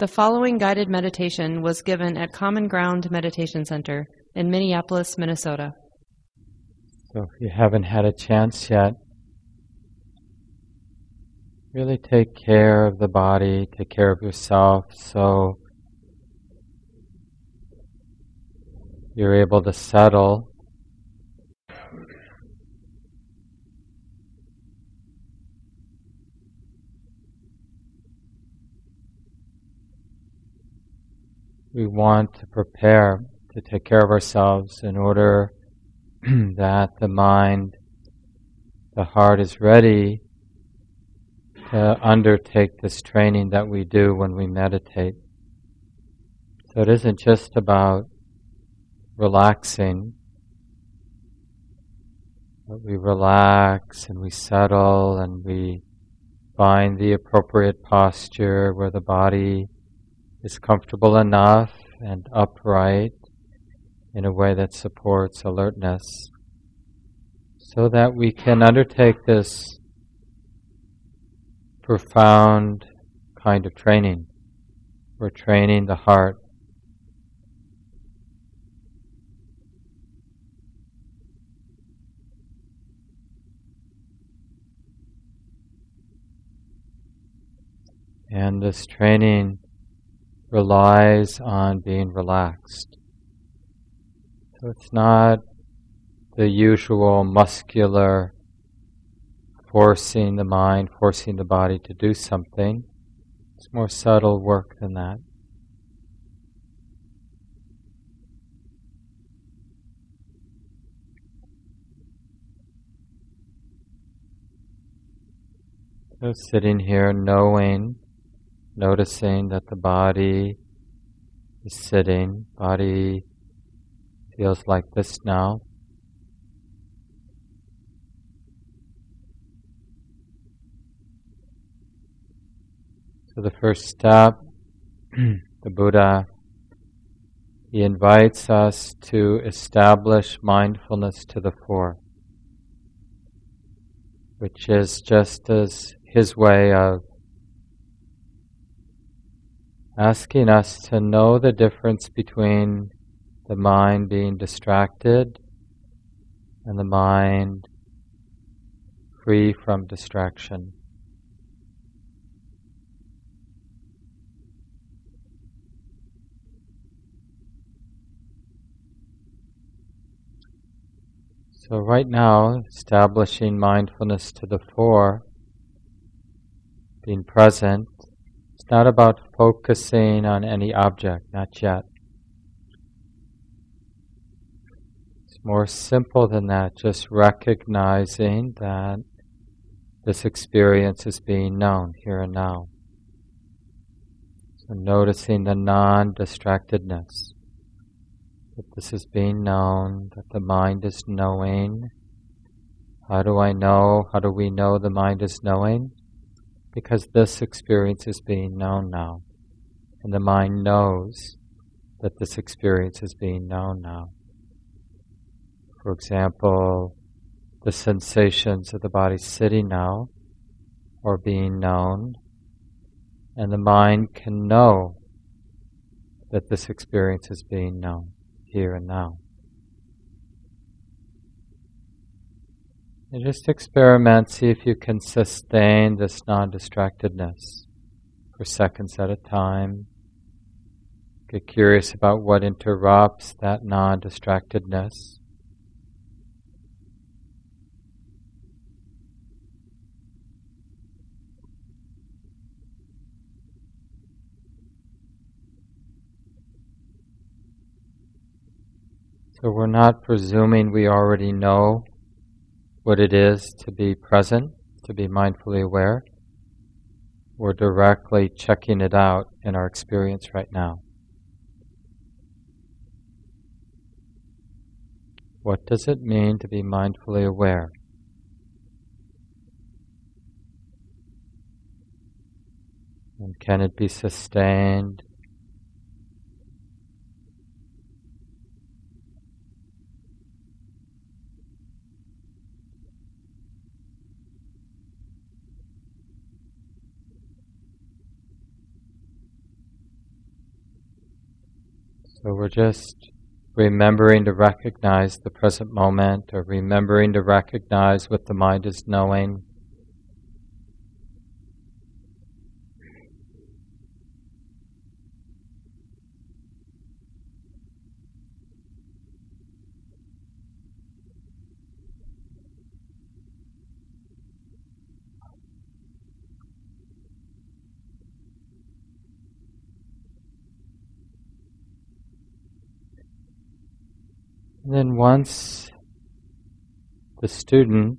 The following guided meditation was given at Common Ground Meditation Center in Minneapolis, Minnesota. So if you haven't had a chance yet, really take care of the body, take care of yourself, so you're able to settle. We want to prepare to take care of ourselves in order that the mind, the heart is ready to undertake this training that we do when we meditate. So it isn't just about relaxing, but we relax and we settle and we find the appropriate posture where the body is comfortable enough and upright in a way that supports alertness, so that we can undertake this profound kind of training. We're training the heart. And this training relies on being relaxed. So it's not the usual muscular forcing the mind, forcing the body to do something. It's more subtle work than that. So sitting here knowing, noticing that the body is sitting, body feels like this now. So the first step, the Buddha, he invites us to establish mindfulness to the fore, which is just as his way of asking us to know the difference between the mind being distracted and the mind free from distraction. So right now, establishing mindfulness to the fore, being present, it's not about focusing on any object, not yet. It's more simple than that, just recognizing that this experience is being known here and now. So noticing the non-distractedness, that this is being known, that the mind is knowing. How do I know? How do we know the mind is knowing? Because this experience is being known now, and the mind knows that this experience is being known now. For example, the sensations of the body sitting now are being known, and the mind can know that this experience is being known here and now. And just experiment, see if you can sustain this non-distractedness for seconds at a time. Get curious about what interrupts that non-distractedness. So we're not presuming we already know what it is to be present, to be mindfully aware. We're directly checking it out in our experience right now. What does it mean to be mindfully aware? And can it be sustained? So we're just remembering to recognize the present moment, or remembering to recognize what the mind is knowing. And then once the student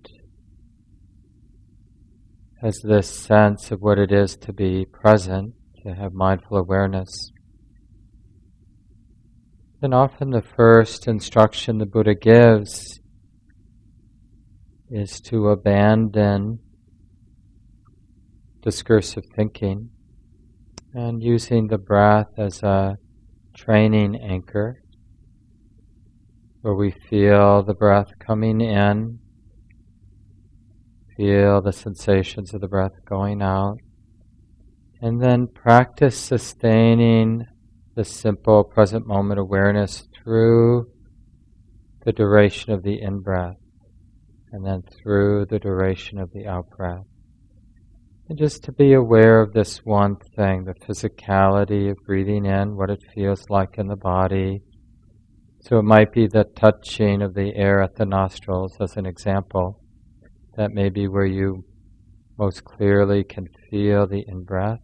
has this sense of what it is to be present, to have mindful awareness, then often the first instruction the Buddha gives is to abandon discursive thinking and using the breath as a training anchor, where we feel the breath coming in, feel the sensations of the breath going out, and then practice sustaining the simple present moment awareness through the duration of the in-breath, and then through the duration of the out-breath. And just to be aware of this one thing, the physicality of breathing in, what it feels like in the body. So it might be the touching of the air at the nostrils, as an example. That may be where you most clearly can feel the in-breath,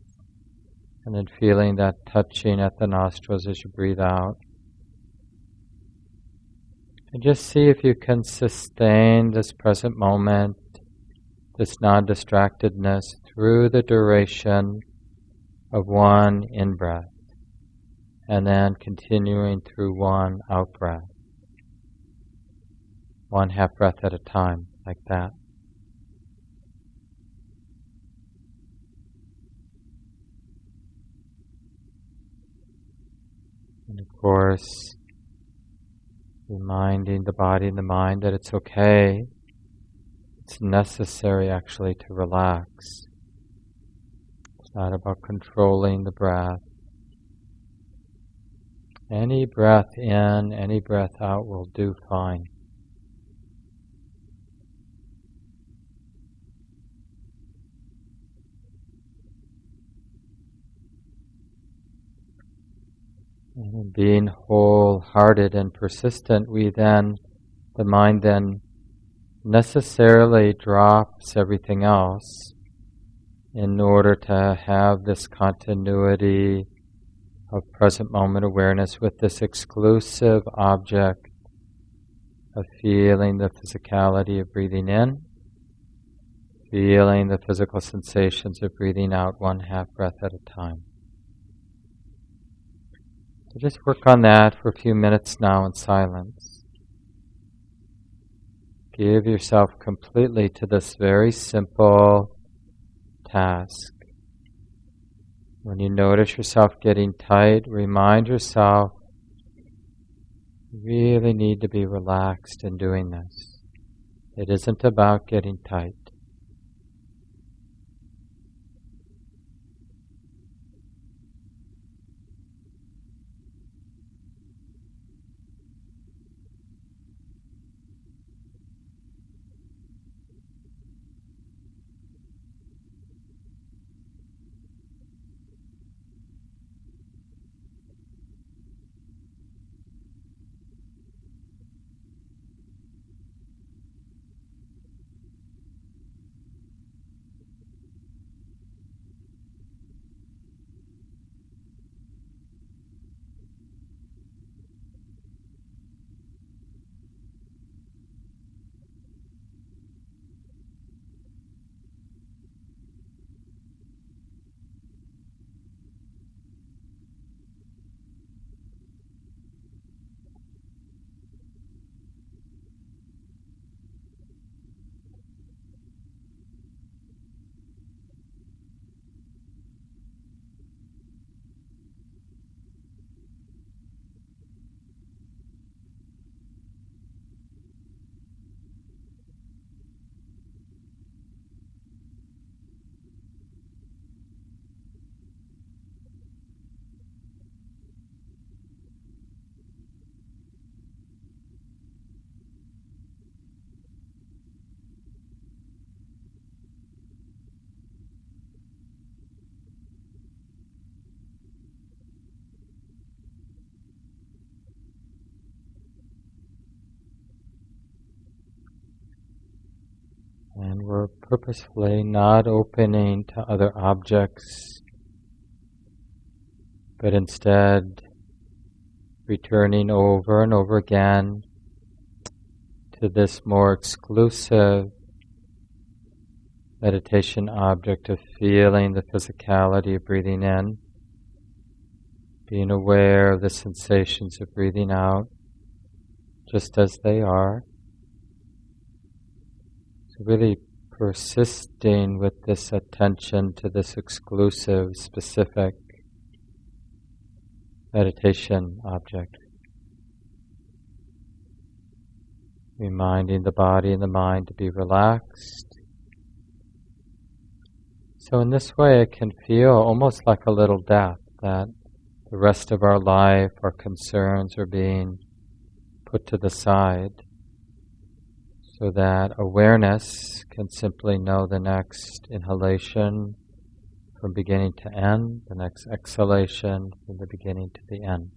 and then feeling that touching at the nostrils as you breathe out. And just see if you can sustain this present moment, this non-distractedness, through the duration of one in-breath, and then continuing through one out-breath, one half-breath at a time, like that. And of course, reminding the body and the mind that it's okay, it's necessary actually to relax. It's not about controlling the breath. Any breath in, any breath out will do fine. And being wholehearted and persistent, the mind then necessarily drops everything else in order to have this continuity of present moment awareness with this exclusive object of feeling the physicality of breathing in, feeling the physical sensations of breathing out one half breath at a time. So just work on that for a few minutes now in silence. Give yourself completely to this very simple task. When you notice yourself getting tight, remind yourself you really need to be relaxed in doing this. It isn't about getting tight. or purposefully not opening to other objects, but instead returning over and over again to this more exclusive meditation object of feeling the physicality of breathing in, being aware of the sensations of breathing out, just as they are. So really persisting with this attention to this exclusive, specific meditation object. Reminding the body and the mind to be relaxed. So in this way it can feel almost like a little death, that the rest of our life, our concerns are being put to the side, so that awareness can simply know the next inhalation from beginning to end, the next exhalation from the beginning to the end.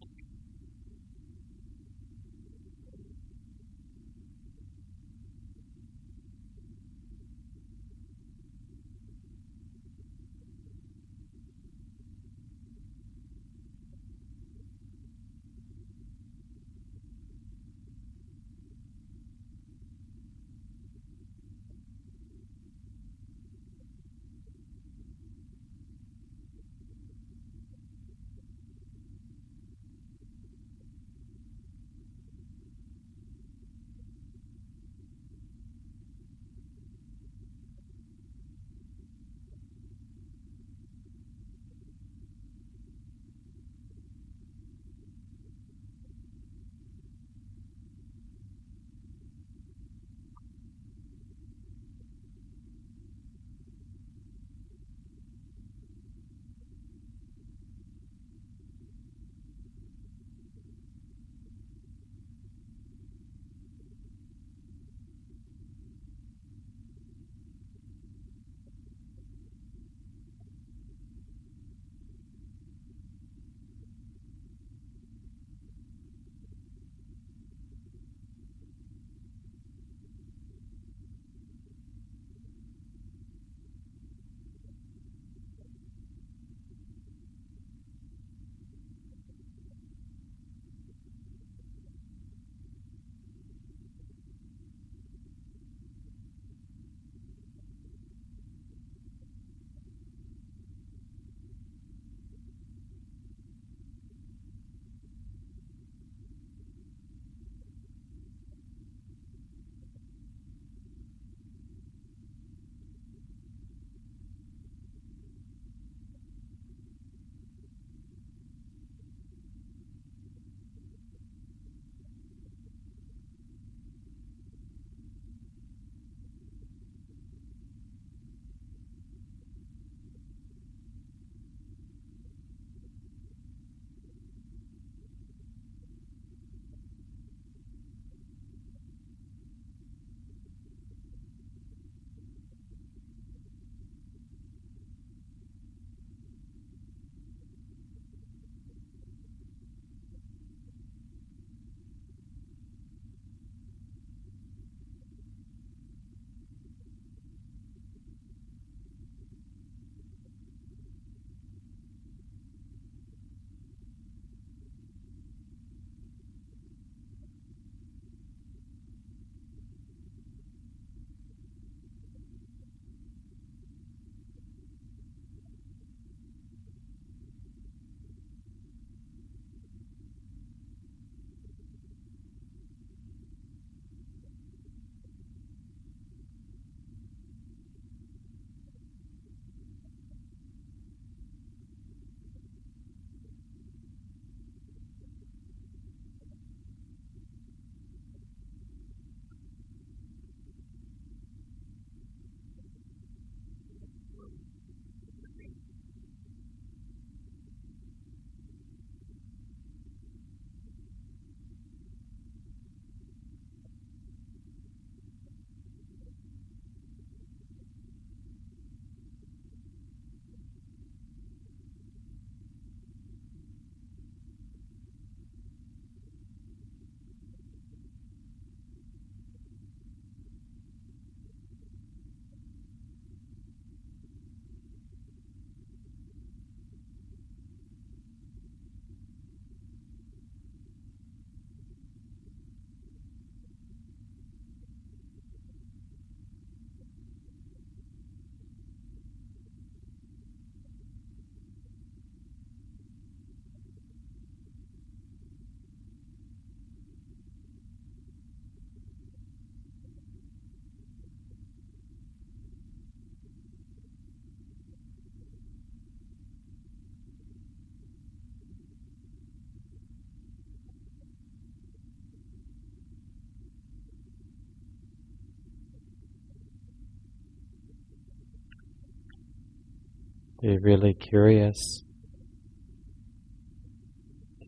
Be really curious.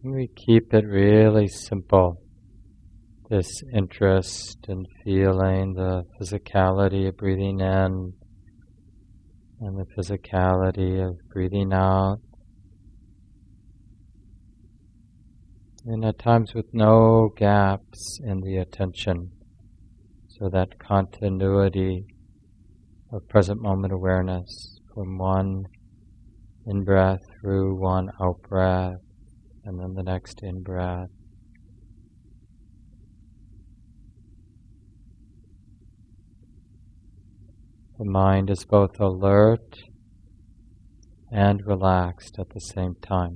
Can we keep it really simple? This interest in feeling the physicality of breathing in and the physicality of breathing out. And at times with no gaps in the attention, so that continuity of present moment awareness from one in-breath through one out-breath, and then the next in-breath. The mind is both alert and relaxed at the same time.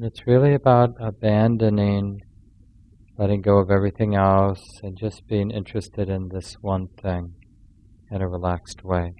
It's really about abandoning, letting go of everything else and just being interested in this one thing in a relaxed way.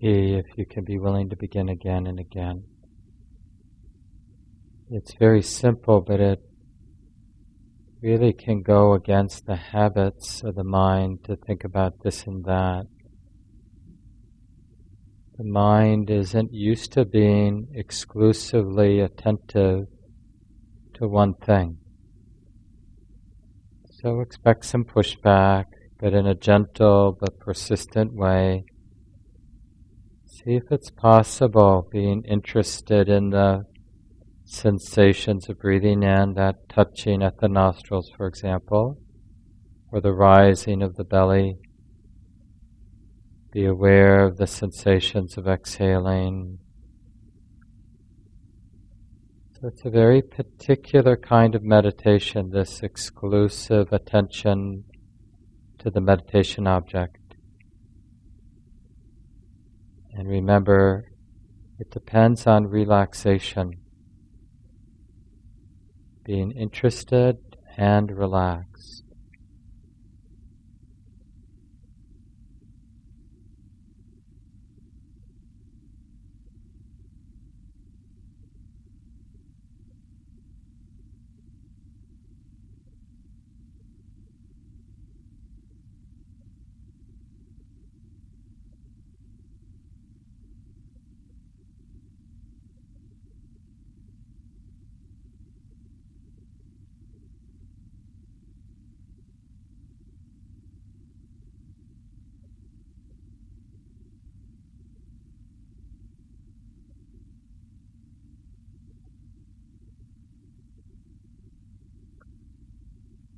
see if you can be willing to begin again and again. It's very simple, but it really can go against the habits of the mind to think about this and that. The mind isn't used to being exclusively attentive to one thing. So expect some pushback, but in a gentle but persistent way. See if it's possible, being interested in the sensations of breathing in, that touching at the nostrils, for example, or the rising of the belly. Be aware of the sensations of exhaling. So it's a very particular kind of meditation, this exclusive attention to the meditation object. And remember, it depends on relaxation. Being interested and relaxed.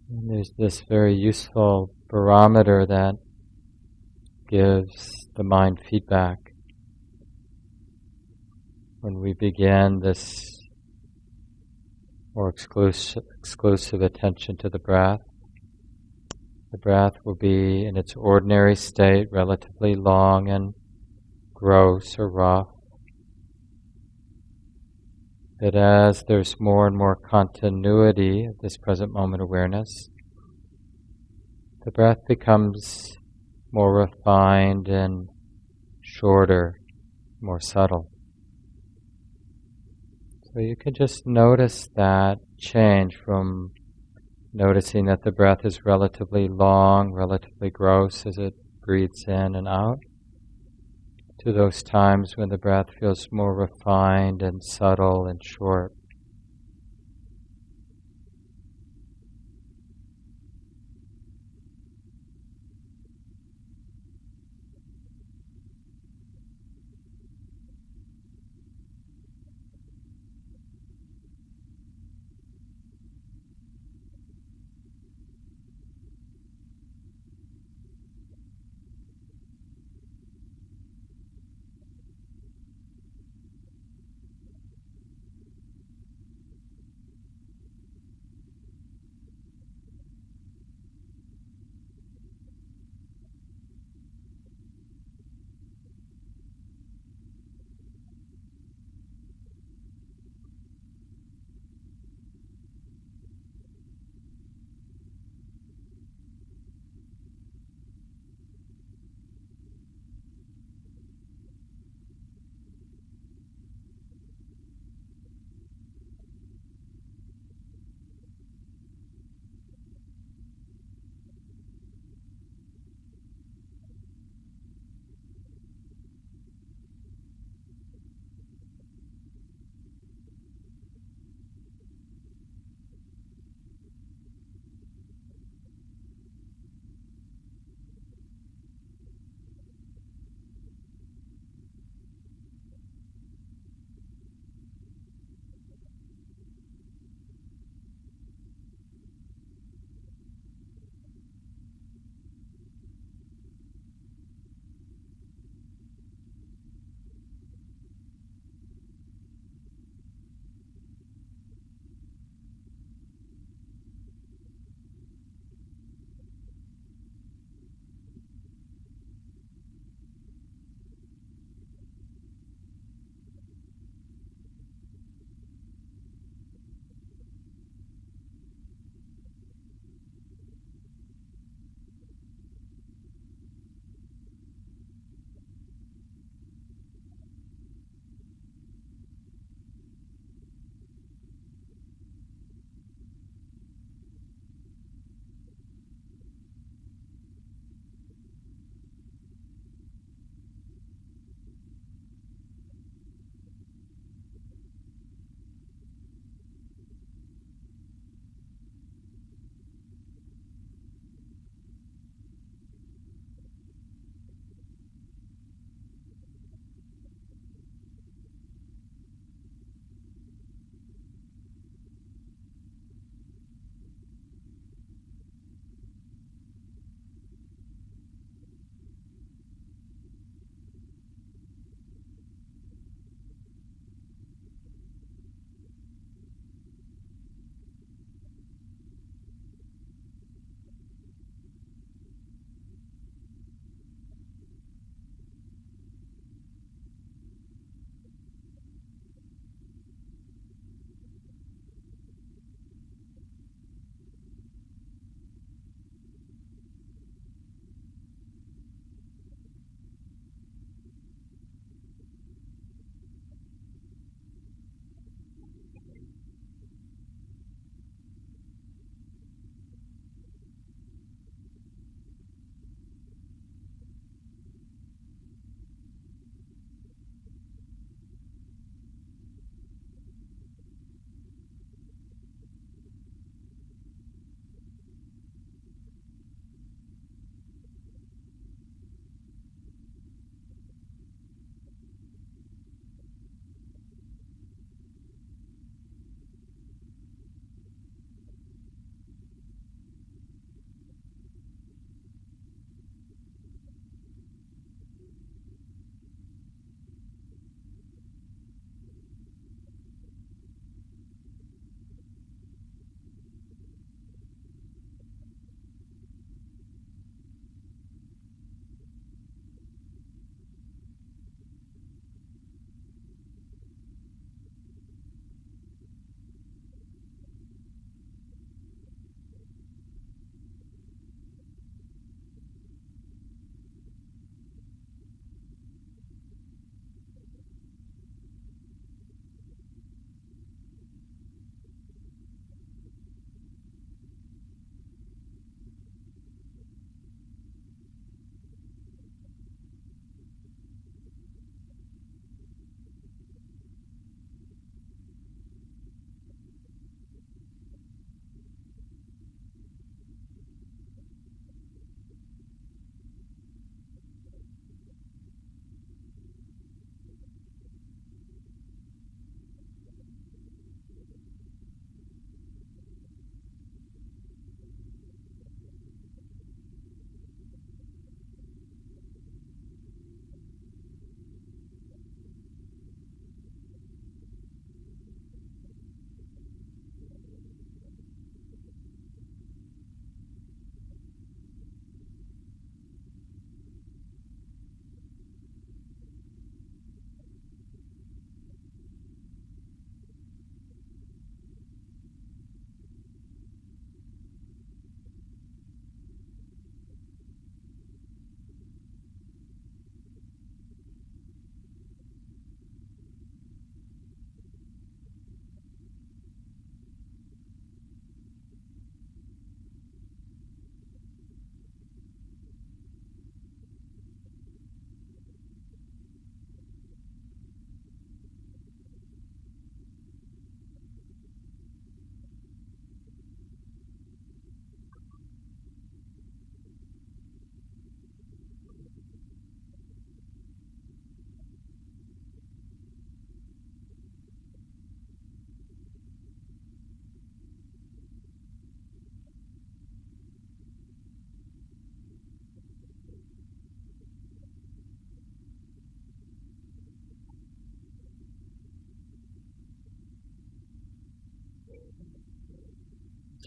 And there's this very useful barometer that gives the mind feedback. When we begin this more exclusive attention to the breath will be in its ordinary state, relatively long and gross or rough. That as there's more and more continuity of this present moment awareness, the breath becomes more refined and shorter, more subtle. So you can just notice that change from noticing that the breath is relatively long, relatively gross as it breathes in and out, to those times when the breath feels more refined and subtle and short.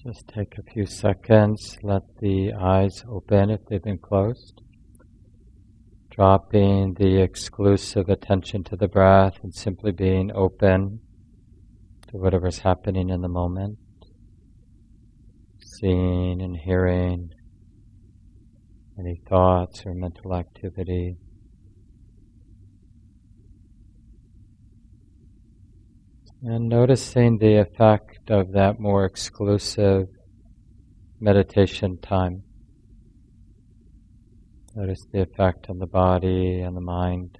Just take a few seconds, let the eyes open if they've been closed. Dropping the exclusive attention to the breath and simply being open to whatever's happening in the moment. Seeing and hearing any thoughts or mental activity. And noticing the effect of that more exclusive meditation time. Notice the effect on the body and the mind.